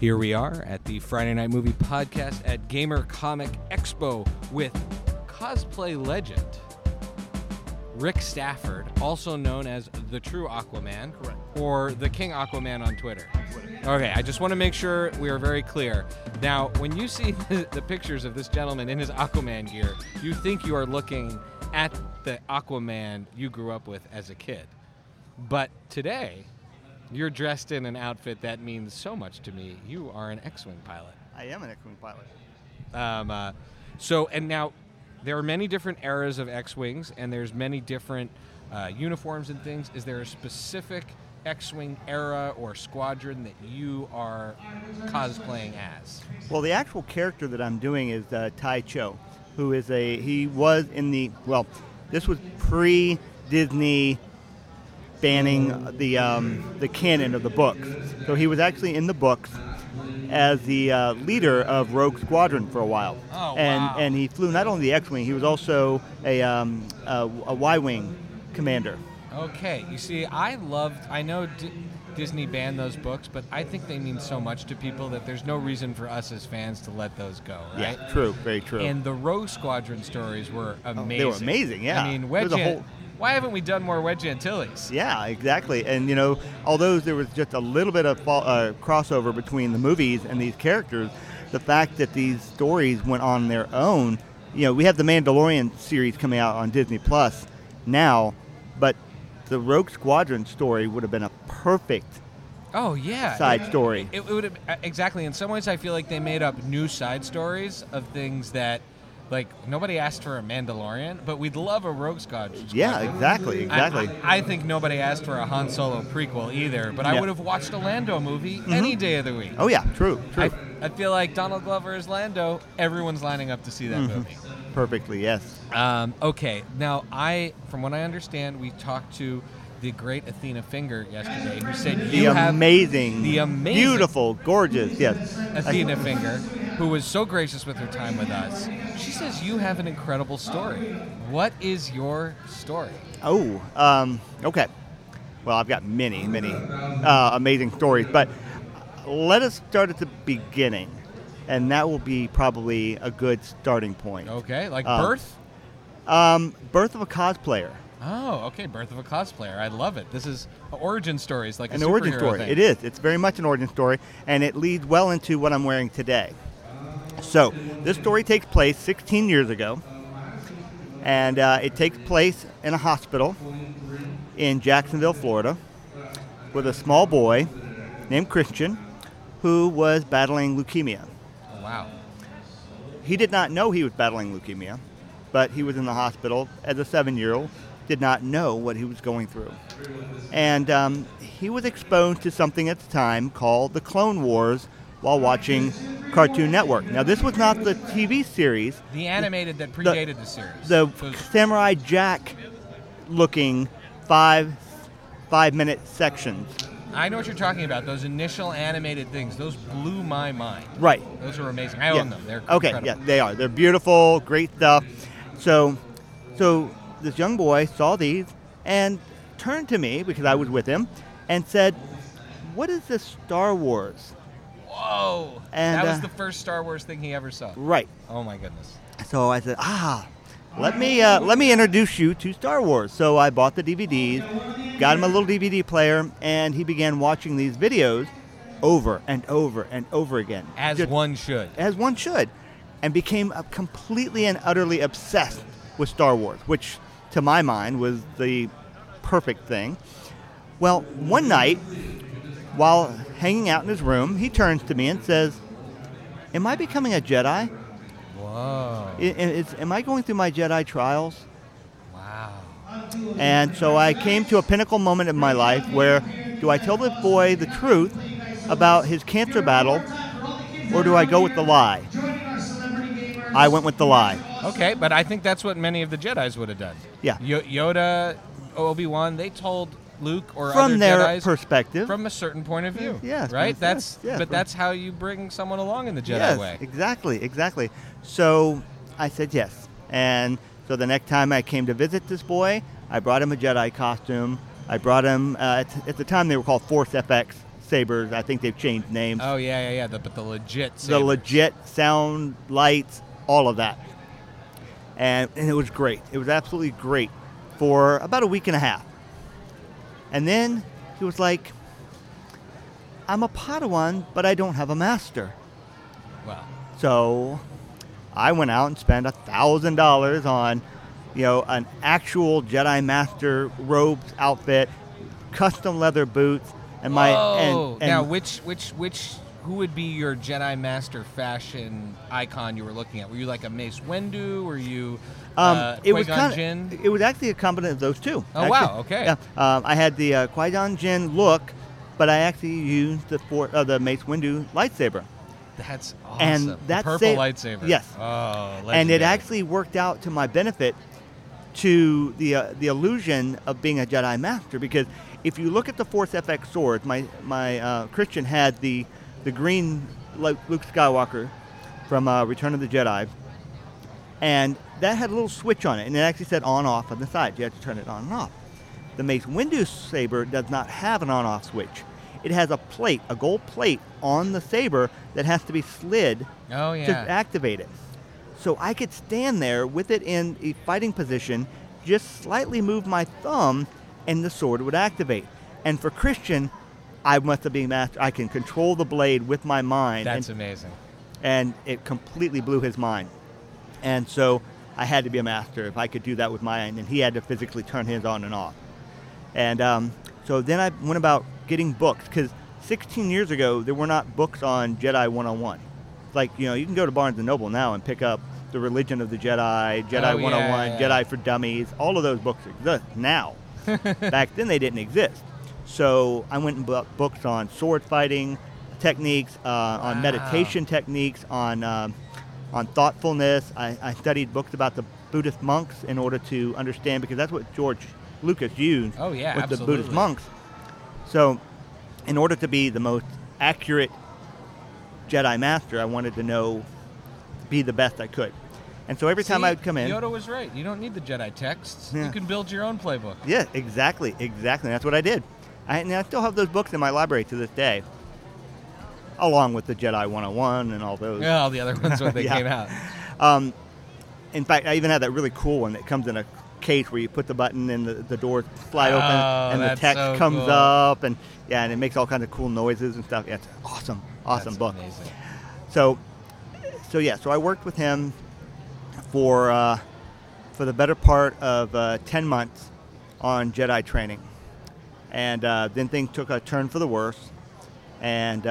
Here we are at the Friday Night Movie Podcast at Gamer Comic Expo with cosplay legend Rick Stafford, also known as the True Aquaman. Correct. Or the King Aquaman on Twitter. Okay, I just want to make sure we are very clear. Now, when you see the pictures of this gentleman in his Aquaman gear, you think you are looking at the Aquaman you grew up with as a kid. But today, you're dressed in an outfit that means so much to me. You are an X-Wing pilot. I am an X-Wing pilot. And now, there are many different eras of X-Wings, and there's many different uniforms and things. Is there a specific X-Wing era or squadron that you are cosplaying as? Well, the actual character that I'm doing is Tycho, who is this was pre-Disney banning the canon of the books. So he was actually in the books as the leader of Rogue Squadron for a while. Oh, wow. And he flew not only the X-Wing, he was also a Y-Wing commander. Okay, you see, Disney banned those books, but I think they mean so much to people that there's no reason for us as fans to let those go, right? Yeah, true, very true. And the Rogue Squadron stories were amazing. They were amazing, yeah. I mean, why haven't we done more Wedge Antilles? Yeah, exactly. And, you know, although there was just a little bit of crossover between the movies and these characters, the fact that these stories went on their own, you know, we have the Mandalorian series coming out on Disney Plus now, but the Rogue Squadron story would have been a perfect side story. It would have, exactly. In some ways, I feel like they made up new side stories of things that, like, nobody asked for a Mandalorian, but we'd love a Rogue Squadron. Yeah, exactly. I think nobody asked for a Han Solo prequel either, but I would have watched a Lando movie any day of the week. Oh, yeah, true. I feel like Donald Glover is Lando. Everyone's lining up to see that movie. Perfectly, yes. Okay, now from what I understand, we talked to the great Athena Finger yesterday, who said the amazing, beautiful, gorgeous, yes, Athena Finger, who was so gracious with her time with us. She says you have an incredible story. What is your story? Oh, okay. Well, I've got many, many amazing stories, but let us start at the beginning, and that will be probably a good starting point. Okay, like birth? Birth of a cosplayer. Oh, okay, birth of a cosplayer. I love it. This is origin stories, like an origin story. Thing. It is. It's very much an origin story, and it leads well into what I'm wearing today. So this story takes place 16 years ago, and it takes place in a hospital in Jacksonville, Florida, with a small boy named Christian who was battling leukemia. Wow. He did not know he was battling leukemia, but he was in the hospital as a 7-year-old. Did not know what he was going through. And he was exposed to something at the time called the Clone Wars while watching Cartoon Network. Now, this was not the TV series. The animated that predated the series. The Samurai Jack-looking five-minute sections. I know what you're talking about. Those initial animated things, those blew my mind. Right. Those are amazing. I own them. They're incredible. Yeah, they are. They're beautiful, great stuff. So this young boy saw these and turned to me, because I was with him, and said, "What is this Star Wars?" Whoa! And that was the first Star Wars thing he ever saw. Right. Oh my goodness. So I said, let me introduce you to Star Wars. So I bought the DVDs, got him a little DVD player, and he began watching these videos over and over and over again. As one should. And became completely and utterly obsessed with Star Wars, which to my mind was the perfect thing. Well, one night, while hanging out in his room, he turns to me and says, "Am I becoming a Jedi? Whoa. Am I going through my Jedi trials?" Wow. And so I came to a pinnacle moment in my life where, do I tell this boy the truth about his cancer battle, or do I go with the lie? I went with the lie. Okay, but I think that's what many of the Jedis would have done. Yeah. Yoda, Obi-Wan, they told Luke or from other their Jedis perspective. From a certain point of view. Yes. Right? That's how you bring someone along in the Jedi way. Exactly. So I said yes. And so the next time I came to visit this boy, I brought him a Jedi costume. I brought him, at the time they were called Force FX sabers. I think they've changed names. Oh, yeah. But the legit sabers. The legit sound, lights, all of that. And it was great. It was absolutely great for about a week and a half. And then he was like, I'm a Padawan, but I don't have a master. Wow. So I went out and spent $1,000 on, an actual Jedi Master robes outfit, custom leather boots, and my. Oh, now which who would be your Jedi Master fashion icon you were looking at? Were you like a Mace Windu? Were you? Qui-Gon Jinn? It was actually a combination of those two. Oh actually, wow! Okay. Yeah, I had the Qui-Gon Jinn look, but I actually used the Mace Windu lightsaber. That's awesome. And that purple lightsaber. Yes. Oh, legendary. And it actually worked out to my benefit to the illusion of being a Jedi Master, because if you look at the Force FX swords, my Christian had the green Luke Skywalker from Return of the Jedi, and that had a little switch on it, and it actually said on-off on the side. You had to turn it on and off. The Mace Windu saber does not have an on-off switch. It has a plate, a gold plate, on the saber that has to be slid to activate it. So I could stand there with it in a fighting position, just slightly move my thumb, and the sword would activate. And for Christian, I must have been master. I can control the blade with my mind. That's amazing. And it completely blew his mind. And so I had to be a master if I could do that with my hand, and he had to physically turn his on and off. And so then I went about getting books, because 16 years ago, there were not books on Jedi 101. Like, you can go to Barnes & Noble now and pick up The Religion of the Jedi, Jedi 101, Jedi for Dummies. All of those books exist now. Back then, they didn't exist. So I went and bought books on sword fighting techniques, on meditation techniques, on thoughtfulness. I studied books about the Buddhist monks in order to understand, because that's what George Lucas used with absolutely. The Buddhist monks. So in order to be the most accurate Jedi Master, I wanted to be the best I could. And so every time I would come in... Yoda was right. You don't need the Jedi texts. Yeah. You can build your own playbook. Yeah, exactly. And that's what I did. I still have those books in my library to this day, along with the Jedi 101 and all those. Yeah, all the other ones when they came out. In fact, I even have that really cool one that comes in a case where you put the button and the doors fly open and the text comes up and it makes all kinds of cool noises and stuff. Yeah, it's an awesome book. Amazing. So I worked with him for the better part of 10 months on Jedi training, and then things took a turn for the worse, and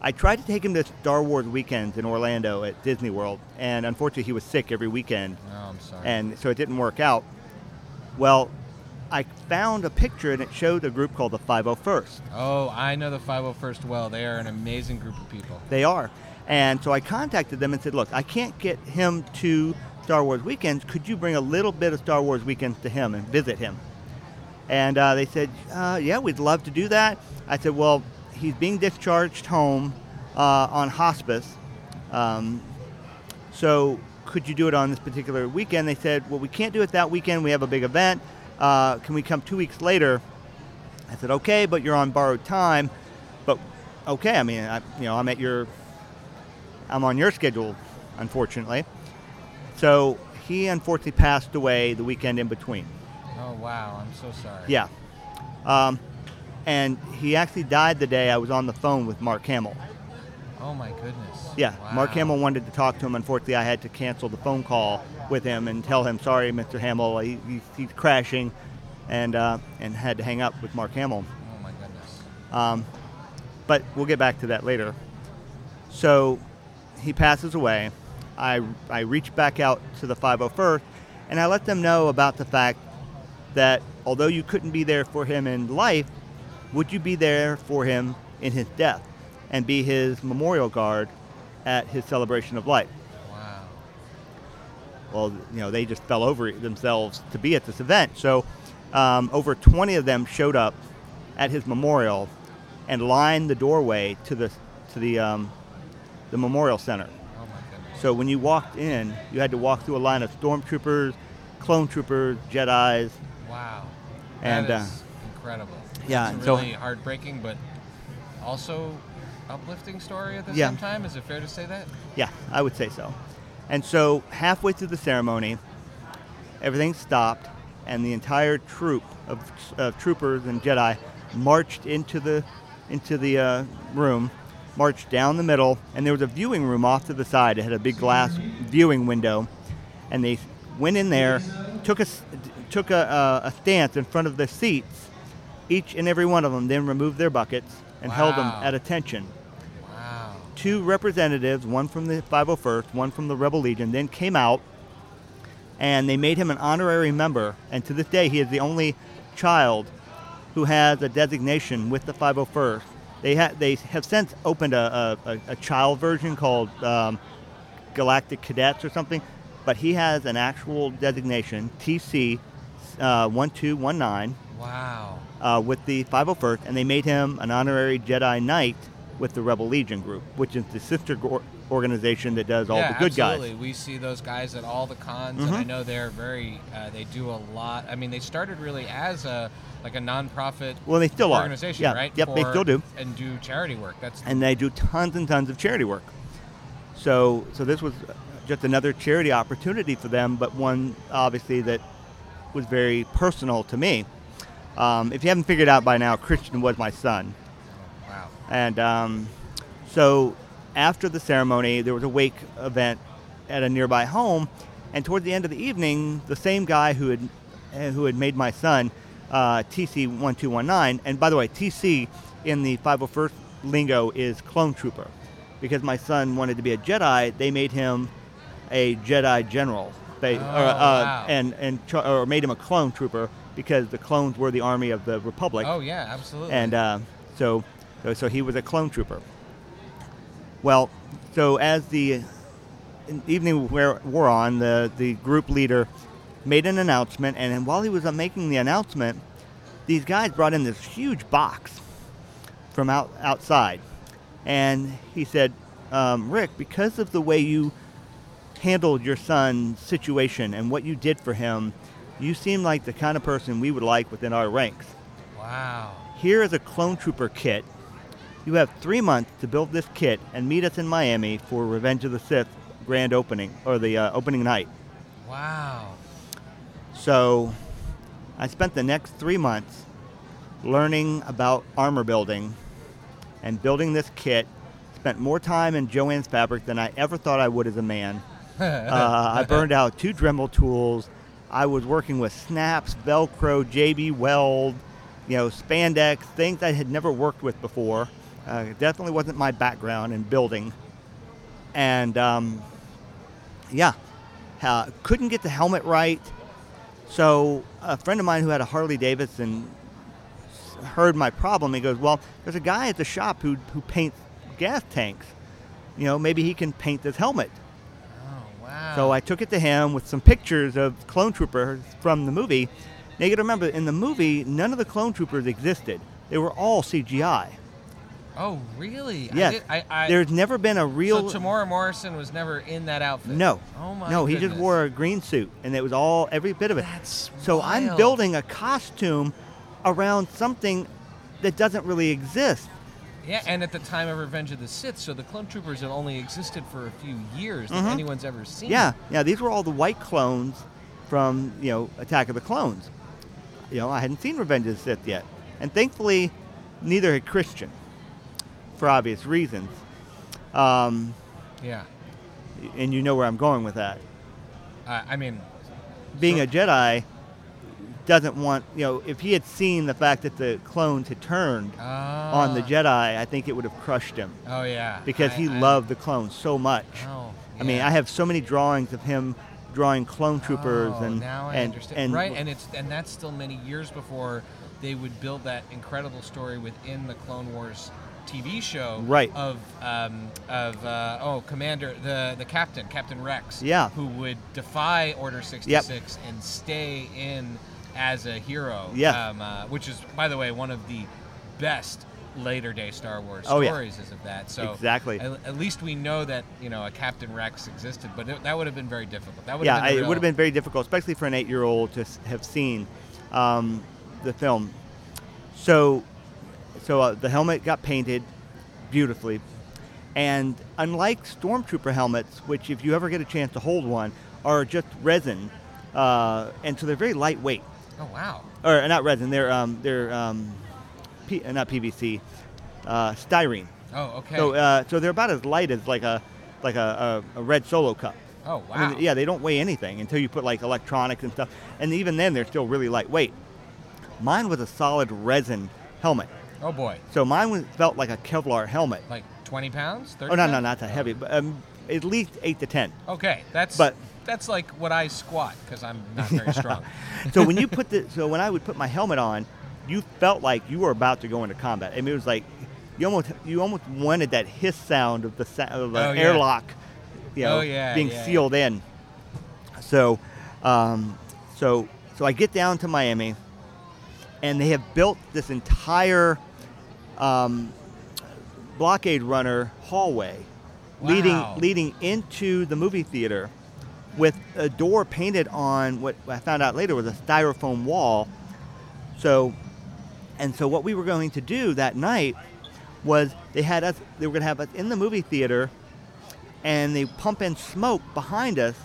I tried to take him to Star Wars weekends in Orlando at Disney World, and unfortunately he was sick every weekend. Oh, I'm sorry. And so it didn't work out. Well, I found a picture, and it showed a group called the 501st. Oh, I know the 501st well. They are an amazing group of people. They are. And so I contacted them and said, look, I can't get him to Star Wars weekends. Could you bring a little bit of Star Wars weekends to him and visit him? And they said, yeah, we'd love to do that. I said, well, he's being discharged home on hospice. So could you do it on this particular weekend? They said, well, we can't do it that weekend. We have a big event. Can we come 2 weeks later? I said, okay, but you're on borrowed time. But okay, I mean, I'm on your schedule, unfortunately. So he unfortunately passed away the weekend in between. Oh, wow. I'm so sorry. Yeah. And he actually died the day I was on the phone with Mark Hamill. Oh, my goodness. Yeah. Wow. Mark Hamill wanted to talk to him. Unfortunately, I had to cancel the phone call with him and tell him, sorry, Mr. Hamill, he's crashing, and had to hang up with Mark Hamill. Oh, my goodness. But we'll get back to that later. So he passes away. I reach back out to the 501st, and I let them know about the fact that although you couldn't be there for him in life, would you be there for him in his death and be his memorial guard at his celebration of life? Wow. Well, they just fell over themselves to be at this event. So over 20 of them showed up at his memorial and lined the doorway to the memorial center. Oh my goodness. So when you walked in, you had to walk through a line of stormtroopers, clone troopers, Jedis. Wow. That is incredible. Yeah, it's really heartbreaking, but also uplifting story at the same time? Is it fair to say that? Yeah, I would say so. And so halfway through the ceremony, everything stopped, and the entire troop of troopers and Jedi marched into the room, marched down the middle, and there was a viewing room off to the side. It had a big glass viewing window, and they went in there, took a stance in front of their seats. Each and every one of them then removed their buckets and held them at attention. Wow. Two representatives, one from the 501st, one from the Rebel Legion, then came out, and they made him an honorary member. And to this day, he is the only child who has a designation with the 501st. They have since opened a child version called Galactic Cadets or something, but he has an actual designation, TC 1219. Wow. With the 501st, and they made him an honorary Jedi Knight with the Rebel Legion group, which is the sister organization that does all the good absolutely. Guys. We see those guys at all the cons, and I know they're very, they do a lot. I mean, they started really as a nonprofit organization, yeah. right? Yep, they still do. And do charity work. And they do tons and tons of charity work. So this was just another charity opportunity for them, but one, obviously, that was very personal to me. If you haven't figured out by now, Christian was my son. Wow. And so after the ceremony, there was a wake event at a nearby home. And toward the end of the evening, the same guy who had made my son, TC 1219, and by the way, TC in the 501st lingo is clone trooper. Because my son wanted to be a Jedi, they made him a Jedi general. Or made him a clone trooper. Because the clones were the army of the Republic. Oh, yeah, absolutely. And so he was a clone trooper. Well, so as the evening wore on, the group leader made an announcement, and while he was making the announcement, these guys brought in this huge box from outside. And he said, Rick, because of the way you handled your son's situation and what you did for him, you seem like the kind of person we would like within our ranks. Wow. Here is a clone trooper kit. You have 3 months to build this kit and meet us in Miami for Revenge of the Sith grand opening, or the opening night. Wow. So I spent the next 3 months learning about armor building and building this kit. Spent more time in Joanne's fabric than I ever thought I would as a man. I burned out 2 Dremel tools. I was working with snaps, Velcro, JB Weld, spandex, things I had never worked with before. It definitely wasn't my background in building. And, couldn't get the helmet right. So a friend of mine who had a Harley Davidson heard my problem. He goes, well, there's a guy at the shop who paints gas tanks. Maybe he can paint this helmet. So I took it to him with some pictures of clone troopers from the movie. Now, you got to remember, in the movie, none of the clone troopers existed. They were all CGI. Oh, really? Yes. There's never been a real... So Temuera Morrison was never in that outfit? No. Oh, my No, he goodness. Just wore a green suit, and it was all, every bit of it. That's So wild. I'm building a costume around something that doesn't really exist. Yeah, and at the time of Revenge of the Sith, so the clone troopers had only existed for a few years that anyone's ever seen. Yeah, these were all the white clones from, Attack of the Clones. I hadn't seen Revenge of the Sith yet. And thankfully, neither had Christian, for obvious reasons. And you know where I'm going with that. Being a Jedi... doesn't want, if he had seen the fact that the clones had turned on the Jedi, I think it would have crushed him. Oh, yeah. Because he loved the clones so much. Oh, yeah. I have so many drawings of him drawing clone troopers. Now I understand. And that's still many years before they would build that incredible story within the Clone Wars TV show Commander, the captain, Captain Rex, who would defy Order 66 and stay in as a hero, which is, by the way, one of the best later-day Star Wars stories is of that. So exactly. At least we know that, a Captain Rex existed, but that would have been very difficult. It would have been very difficult, especially for an 8-year-old to have seen the film. So So the helmet got painted beautifully. And unlike Stormtrooper helmets, which if you ever get a chance to hold one, are just resin. And so they're very lightweight. Oh, wow. Or not resin. They're not PVC, styrene. Oh, okay. So they're about as light as like a red Solo cup. Oh, wow. I mean, yeah, they don't weigh anything until you put like electronics and stuff. And even then, they're still really lightweight. Mine was a solid resin helmet. Oh, boy. So mine felt like a Kevlar helmet. Like 20 pounds? 30 pounds? No, not that heavy. But at least 8 to 10. Okay. That's like what I squat because I'm not very strong. So when I would put my helmet on, you felt like you were about to go into combat. I mean, it was like you almost wanted that hiss sound of the airlock, being sealed in. So, so I get down to Miami, and they have built this entire blockade runner hallway, wow, leading into the movie theater, with a door painted on what I found out later was a styrofoam wall. So what we were going to do that night was they were going to have us in the movie theater, and they pump in smoke behind us,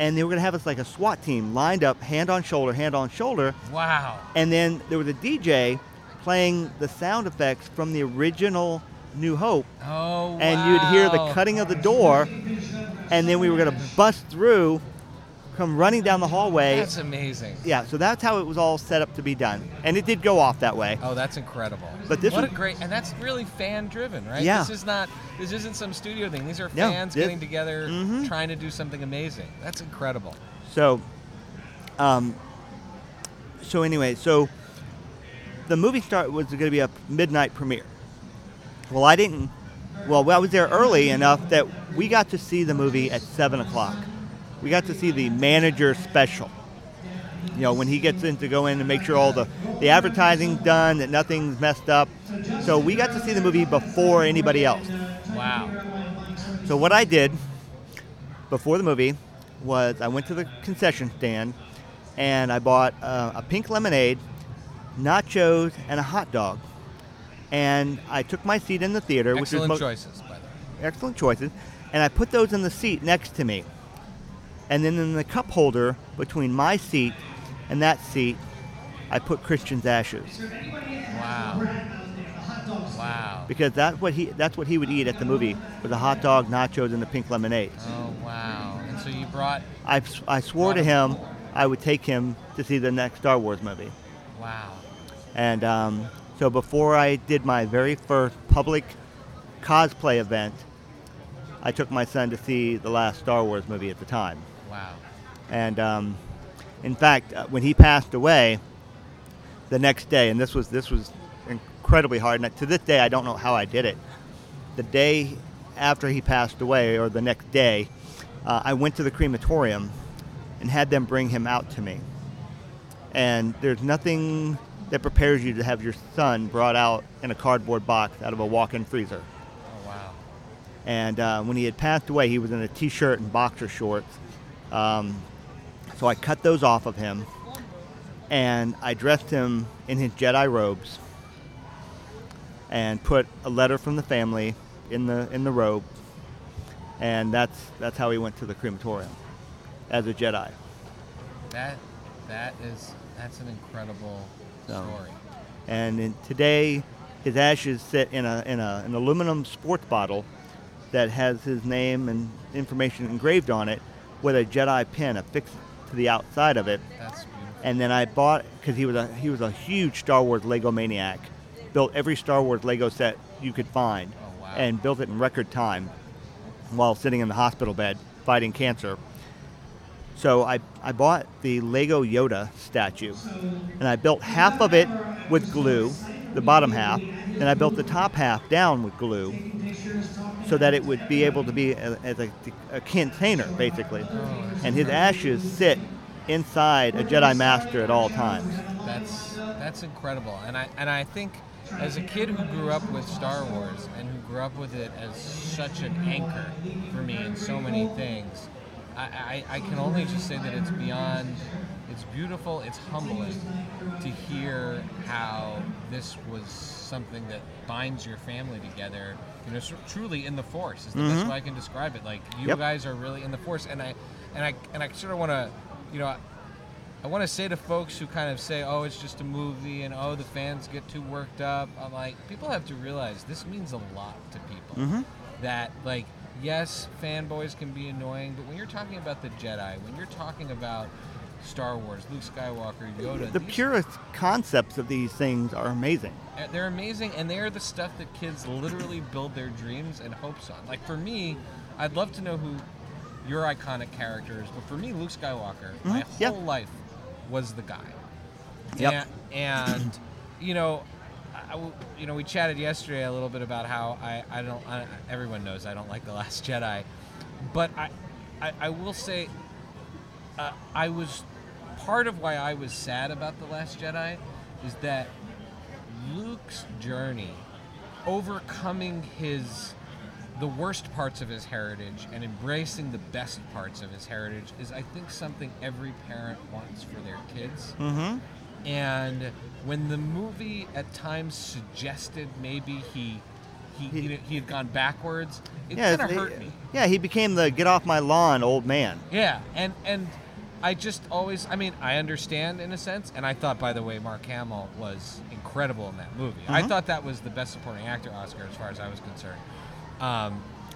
and they were going to have us like a SWAT team lined up, hand on shoulder, hand on shoulder. Wow. And then there was a DJ playing the sound effects from the original New Hope. Oh, wow. And you'd hear the cutting of the door, and then we were going to bust through, come running down the hallway. That's amazing. Yeah, so that's how it was all set up to be done. And it did go off that way. Oh, that's incredible. But and that's really fan-driven, right? Yeah. This isn't some studio thing. These are fans getting together, mm-hmm, trying to do something amazing. That's incredible. So, so the movie was going to be a midnight premiere. Well, I was there early enough that we got to see the movie at 7 o'clock. We got to see the manager special. You know, when he gets in to go in and make sure all the advertising's done, that nothing's messed up. So we got to see the movie before anybody else. Wow. So what I did before the movie was I went to the concession stand and I bought a pink lemonade, nachos, and a hot dog. And I took my seat in the theater. Excellent choices, by the way. Excellent choices. And I put those in the seat next to me. And then in the cup holder between my seat and that seat, I put Christian's ashes. Wow. Wow. Because that's what he would eat at the movie, with a hot dog, nachos, and a pink lemonade. Oh, wow. And so you brought... I swore to him I would take him to see the next Star Wars movie. Wow. And... so before I did my very first public cosplay event, I took my son to see the last Star Wars movie at the time. Wow. And in fact, when he passed away, the next day, and this was incredibly hard, and to this day I don't know how I did it. The day after he passed away, or the next day, I went to the crematorium and had them bring him out to me. And there's nothing that prepares you to have your son brought out in a cardboard box out of a walk-in freezer. Oh, wow. And when he had passed away, he was in a T-shirt and boxer shorts. So I cut those off of him, and I dressed him in his Jedi robes and put a letter from the family in the robe, and that's how he went to the crematorium, as a Jedi. That's an incredible... story. And today, his ashes sit in an aluminum sports bottle that has his name and information engraved on it, with a Jedi pin affixed to the outside of it. That's beautiful. And then I bought, because he was a huge Star Wars Lego maniac, built every Star Wars Lego set you could find, oh, wow, and built it in record time while sitting in the hospital bed fighting cancer. So I bought the Lego Yoda statue, and I built half of it with glue, the bottom half, and I built the top half down with glue so that it would be able to be as a container, basically. And his ashes sit inside a Jedi Master at all times. That's incredible. And I think as a kid who grew up with Star Wars and who grew up with it as such an anchor for me in so many things, I can only just say that it's beyond, it's beautiful, it's humbling to hear how this was something that binds your family together. You know, truly in the Force is the best way I can describe it. Like, you guys are really in the Force, and I sort of want to, you know, I want to say to folks who kind of say, oh, it's just a movie, and oh, the fans get too worked up. I'm like, people have to realize this means a lot to people. That, like, yes, fanboys can be annoying, but when you're talking about the Jedi, when you're talking about Star Wars, Luke Skywalker, Yoda. The purest concepts of these things are amazing. They're amazing, and they are the stuff that kids literally build their dreams and hopes on. Like, for me, I'd love to know who your iconic character is, but for me, Luke Skywalker, my whole life was the guy. And you know, we chatted yesterday a little bit about how I don't, everyone knows I don't like The Last Jedi, but I will say, I was, part of why I was sad about The Last Jedi is that Luke's journey, overcoming the worst parts of his heritage and embracing the best parts of his heritage is, I think, something every parent wants for their kids. And when the movie at times suggested maybe he had gone backwards, it kind of hurt me. Yeah, he became the get off my lawn old man. Yeah, and I just always, I mean, I understand in a sense, and I thought, by the way, Mark Hamill was incredible in that movie. I thought that was the Best Supporting Actor Oscar as far as I was concerned.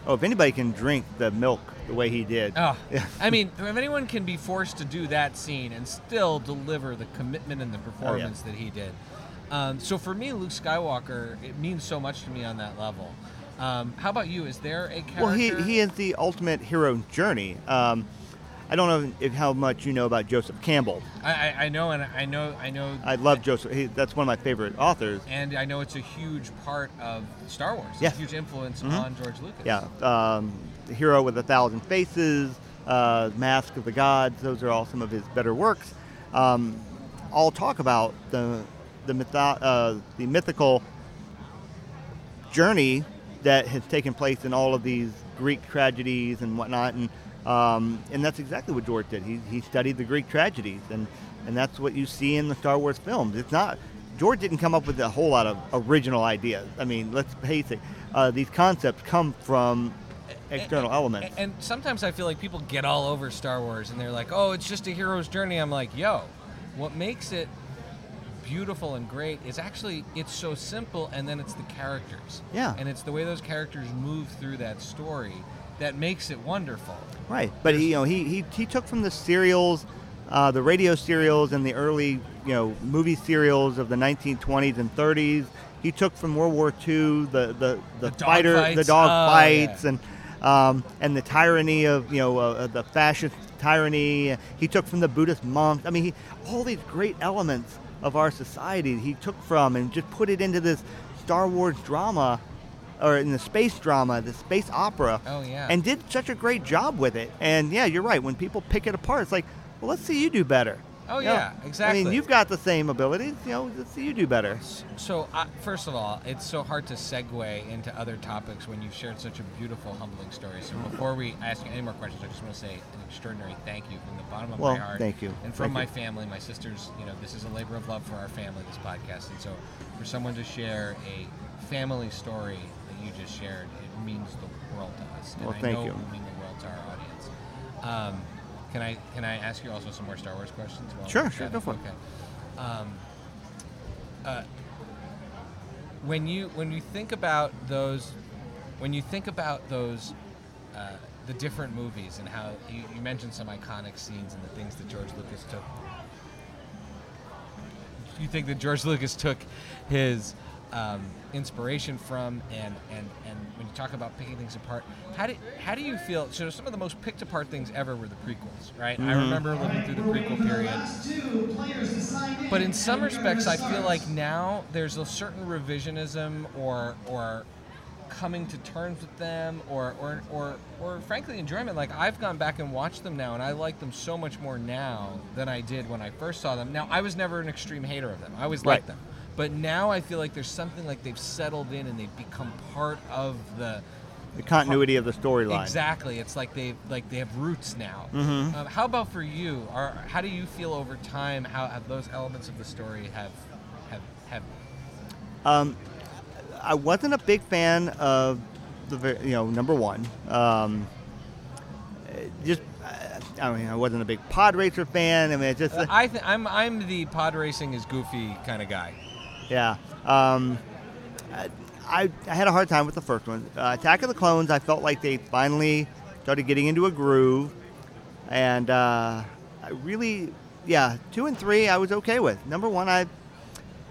If anybody can drink the milk the way he did. I mean, if anyone can be forced to do that scene and still deliver the commitment and the performance that he did. So for me, Luke Skywalker, it means so much to me on that level. How about you? Is there a character? Well, he is the ultimate hero journey. I don't know how much you know about Joseph Campbell. I know. I love Joseph. That's one of my favorite authors. And I know it's a huge part of Star Wars. It's a huge influence on George Lucas. The Hero with a Thousand Faces, Mask of the Gods. Those are all some of his better works. All talk about the mythical journey that has taken place in all of these Greek tragedies and whatnot, and that's exactly what George did. He studied the Greek tragedies, and that's what you see in the Star Wars films. It's not, George didn't come up with a whole lot of original ideas. I mean, let's face it, these concepts come from external elements. And sometimes I feel like people get all over Star Wars, and they're like, oh, it's just a hero's journey. I'm like, yo, what makes it beautiful and great is actually it's so simple, and then it's the characters. Yeah. And it's the way those characters move through that story that makes it wonderful. Right. But he took from the serials, the radio serials and the early, movie serials of the 1920s and 30s. He took from World War II the dog fights and the tyranny of the fascist tyranny. He took from the Buddhist monks. I mean, all these great elements of our society he took from and just put it into this Star Wars drama, or in the space drama, the space opera. Oh, yeah. And did such a great job with it. And yeah, you're right. When people pick it apart, it's like, well, let's see you do better. Oh, yeah, exactly. I mean, you've got the same abilities, let's see you do better. So, first of all, it's so hard to segue into other topics when you've shared such a beautiful, humbling story. So before we ask you any more questions, I just want to say an extraordinary thank you from the bottom of my heart. Thank you. And from my family, my sisters, this is a labor of love for our family, this podcast. And so for someone to share a family story that you just shared, it means the world to us. And I know it will mean the world to our audience. Can I ask you also some more Star Wars questions? Sure, go for it. Okay. When you think about the different movies and how you mentioned some iconic scenes and the things that George Lucas took. You think that George Lucas took his inspiration from, and when you talk about picking things apart, how do you feel? So some of the most picked apart things ever were the prequels, right? I remember living through the prequel period. But in some respects, I feel like now there's a certain revisionism or coming to terms with them or frankly enjoyment. Like, I've gone back and watched them now, and I like them so much more now than I did when I first saw them. Now, I was never an extreme hater of them. I always liked them. But now I feel like there's something like they've settled in and they've become part of the The continuity of the storyline. Exactly. It's like they have roots now. Mm-hmm. How about for you? How do you feel over time? How those elements of the story have? I wasn't a big fan of the number one. I wasn't a big pod racer fan. I mean, it's just. I'm the pod racing is goofy kind of guy. Yeah. I had a hard time with the first one. Attack of the Clones, I felt like they finally started getting into a groove. And I really, 2 and 3 I was okay with. Number one,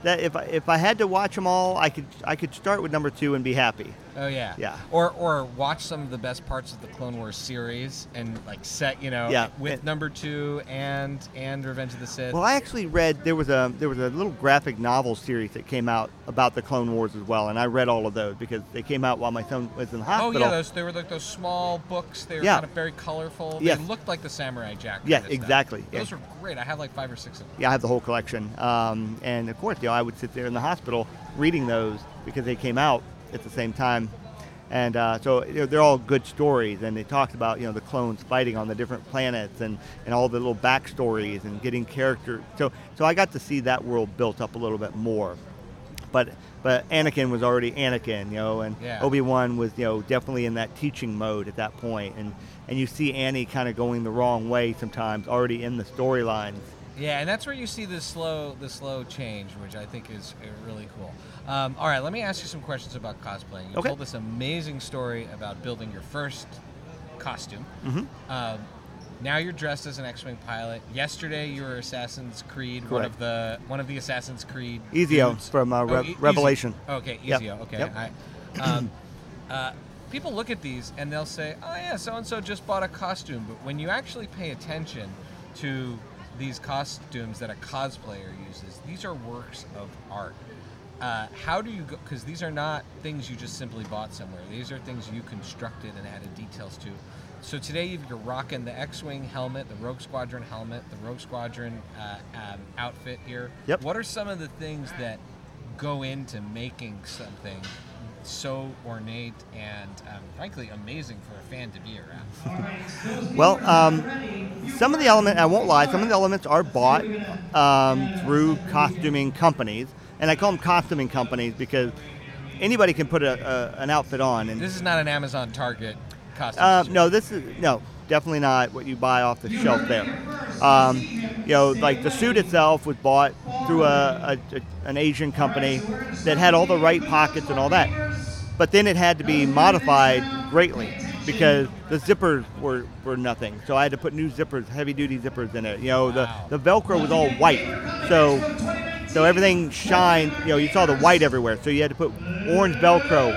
if I had to watch them all, I could start with number 2 and be happy. Oh yeah. Yeah. Or watch some of the best parts of the Clone Wars series and with number 2 and Revenge of the Sith. Well, I actually read there was a little graphic novel series that came out about the Clone Wars as well, and I read all of those because they came out while my son was in the hospital. Oh yeah, they were like those small books. They were kind of very colorful. Yes. They looked like the Samurai Jack. Yeah, exactly. Stuff. Those were great. I have like 5 or 6 of them. Yeah, I have the whole collection. And of course, I would sit there in the hospital reading those because they came out at the same time, and so they're all good stories, and they talked about the clones fighting on the different planets and all the little backstories and getting character, so I got to see that world built up a little bit more, but Anakin was already Anakin, Obi-Wan was definitely in that teaching mode at that point, and you see Annie kind of going the wrong way sometimes already in the storylines. Yeah, and that's where you see the slow change, which I think is really cool. All right, let me ask you some questions about cosplaying. You told this amazing story about building your first costume. Mm-hmm. Now you're dressed as an X-wing pilot. Yesterday you were Assassin's Creed, correct. one of the Assassin's Creed. Ezio dudes. From Revelation. Ezio. Okay, Ezio. Yep. Okay. Yep. People look at these and they'll say, "Oh yeah, so and so just bought a costume," but when you actually pay attention to these costumes that a cosplayer uses, these are works of art. How do you go? Because these are not things you just simply bought somewhere. These are things you constructed and added details to. So today you're rocking the X-Wing helmet, the Rogue Squadron helmet, the Rogue Squadron outfit here. Yep. What are some of the things that go into making something so ornate and frankly amazing for a fan to be around? Well, some of the elements, I won't lie, some of the elements are bought through costuming companies, and I call them costuming companies because anybody can put an outfit on. And this is not an Amazon Target costume. No, definitely not what you buy off the shelf there. Like the suit itself was bought through an Asian company that had all the right pockets and all that. But then it had to be modified greatly because the zippers were nothing. So I had to put new zippers, heavy-duty zippers in it. The Velcro was all white. So everything shined. You saw the white everywhere. So you had to put orange Velcro.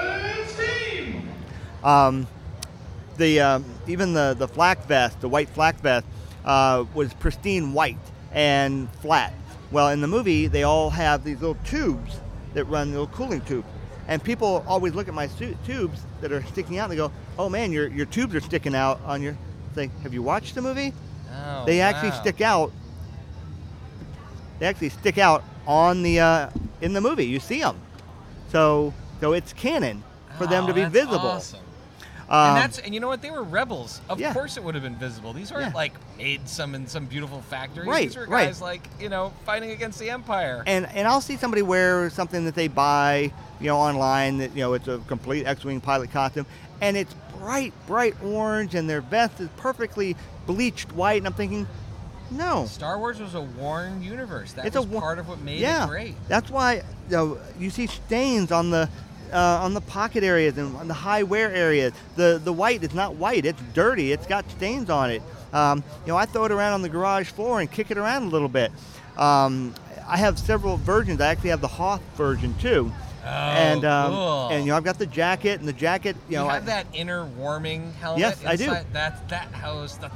Even the flak vest, the white flak vest, was pristine white and flat. Well, in the movie, they all have these little tubes that run, little cooling tubes. And people always look at my tubes that are sticking out and they go, "Oh man, your tubes are sticking out on your thing." Have you watched the movie? Oh, they actually stick out. They actually stick out on the in the movie. You see them. So it's canon for them to be visible. Awesome. And you know what? They were rebels. Of course, it would have been visible. These weren't like made some in some beautiful factory. Right, these were guys fighting against the Empire. And I'll see somebody wear something that they buy online that it's a complete X-wing pilot costume, and it's bright orange, and their vest is perfectly bleached white. And I'm thinking, no, Star Wars was a worn universe. That was part of what made it great. That's why you see stains on the. On the pocket areas and on the high wear areas. The white is not white. It's dirty. It's got stains on it. I throw it around on the garage floor and kick it around a little bit. I have several versions. I actually have the Hoth version too. Oh, and, cool. And, I've got the jacket, and the jacket, You have that inner warming helmet? Yes, I do. That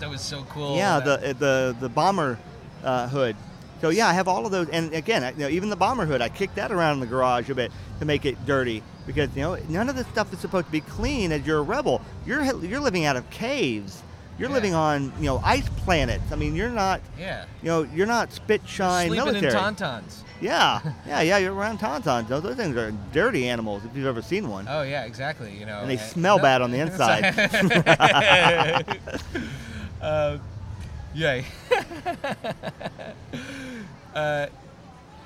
was so cool. Yeah, the bomber hood. So, I have all of those. And, again, even the bomber hood, I kicked that around in the garage a bit to make it dirty. Because none of this stuff is supposed to be clean as you're a rebel. You're living out of caves. You're living on, you know, ice planets. I mean, you're not, you know, you're not spit-shine military. Sleeping in tauntauns. Yeah, you're around tauntauns. Those things are dirty animals, if you've ever seen one. Oh, yeah, exactly, you know. And they smell bad on the inside.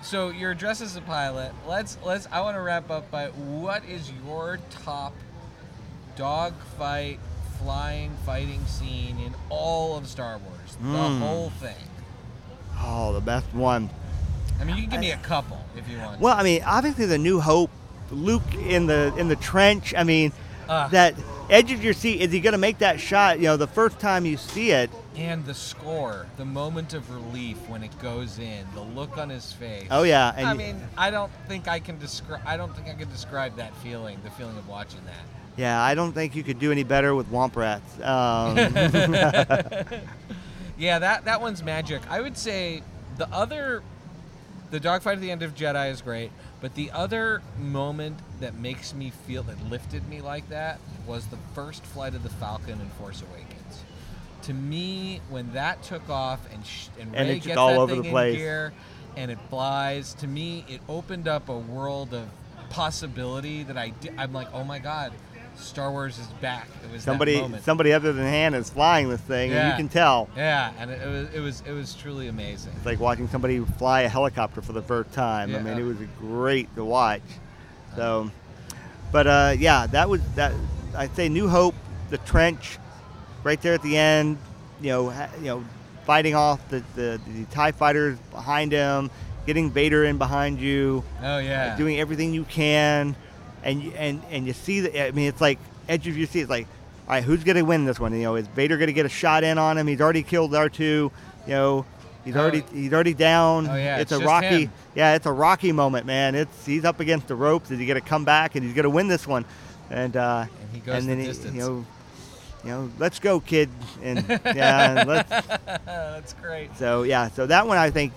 So you're addressed as a pilot. Let's. I want to wrap up by what is your top dogfight, flying, fighting scene in all of Star Wars? The whole thing. Oh, the best one. I mean, you can give me a couple if you want. Well, I mean, obviously the New Hope, Luke in the trench. I mean, that edge of your seat. Is he going to make that shot? You know, the first time you see it. And the score, the moment of relief when it goes in, the look on his face. Oh yeah, and I mean, I don't think I can describe that feeling, the feeling of watching that. Yeah, I don't think you could do any better with Womp Rats. Yeah, that one's magic. I would say the dogfight at the end of Jedi is great, but the other moment that lifted me like that was the first flight of the Falcon in Force Awakens. To me, when that took off and Ray gets all that over thing the place. In gear and it flies, to me, it opened up a world of possibility that I'm like, oh my God, Star Wars is back. It was that moment. Somebody other than Han is flying this thing, and you can tell. Yeah, and it was truly amazing. It's like watching somebody fly a helicopter for the first time. Yeah. I mean, it was great to watch. So, but that was that. I'd say New Hope, the trench. Right there at the end, you know, fighting off the TIE fighters behind him, getting Vader in behind you. Oh yeah. Doing everything you can, and you see that. I mean, it's like edge of your seat. It's like, all right, who's gonna win this one? You know, is Vader gonna get a shot in on him? He's already killed R2. You know, he's already down. Oh yeah. It's a rocky. Him. Yeah, it's a rocky moment, man. He's up against the ropes. Is he gonna come back and he's gonna win this one? And he goes the distance. You know, let's go, kid. And that's great. So so that one I think,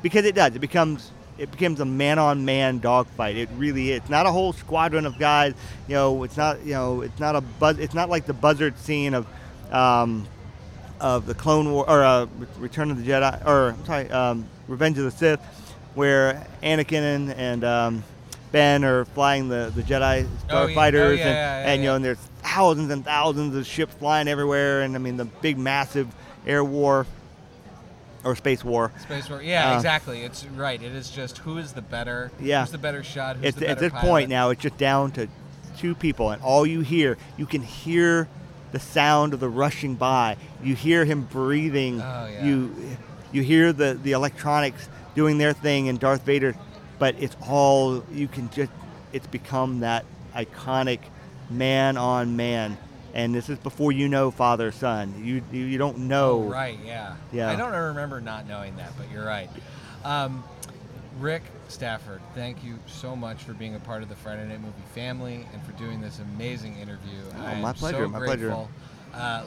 because it becomes a man-on-man dogfight. It really is. It's not a whole squadron of guys. You know, it's not like the buzzard scene of the Clone War or Return of the Jedi or Revenge of the Sith, where Anakin and Ben are flying the Jedi starfighters, and there's thousands and thousands of ships flying everywhere, and I mean the big massive air war or space war. Exactly. It's right. It is just who is the better. Yeah. Who's the better shot? Who's the better pilot? At this point now, it's just down to two people, and all you can hear the sound of the rushing by. You hear him breathing. Oh, yeah. You hear the electronics doing their thing, and Darth Vader. But it's all you can just. It's become that iconic man on man, and this is before you know father son. You don't know. Oh, right. Yeah. I don't remember not knowing that, but you're right. Rick Stafford, thank you so much for being a part of the Friday Night Movie family and for doing this amazing interview. Oh, my pleasure. So grateful.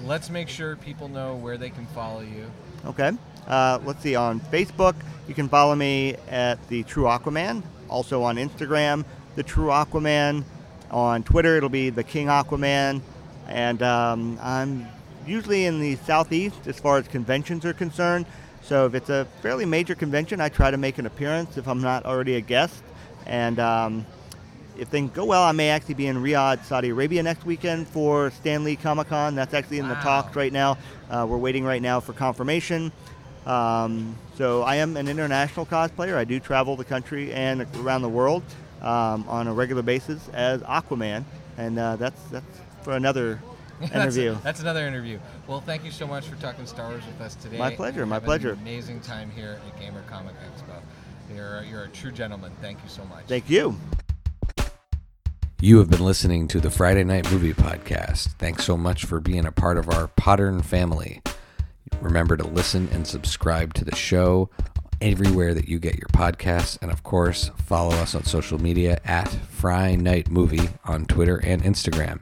Let's make sure people know where they can follow you. Okay. Let's see. On Facebook, you can follow me at The True Aquaman. Also on Instagram, The True Aquaman. On Twitter, it'll be The King Aquaman. And I'm usually in the Southeast as far as conventions are concerned. So if it's a fairly major convention, I try to make an appearance if I'm not already a guest. And if things go well, I may actually be in Riyadh, Saudi Arabia next weekend for Stan Lee Comic-Con. That's actually in the talks right now. We're waiting right now for confirmation. So I am an international cosplayer. I do travel the country and around the world on a regular basis as Aquaman, and that's for another interview. That's another interview. Well, thank you so much for talking Star Wars with us today. My pleasure. An amazing time here at Gamer Comic Expo. You're a true gentleman. Thank you so much. Thank you. You have been listening to the Friday Night Movie Podcast. Thanks so much for being a part of our Podern family. Remember to listen and subscribe to the show everywhere that you get your podcasts. And of course, follow us on social media at Friday Night Movie on Twitter and Instagram.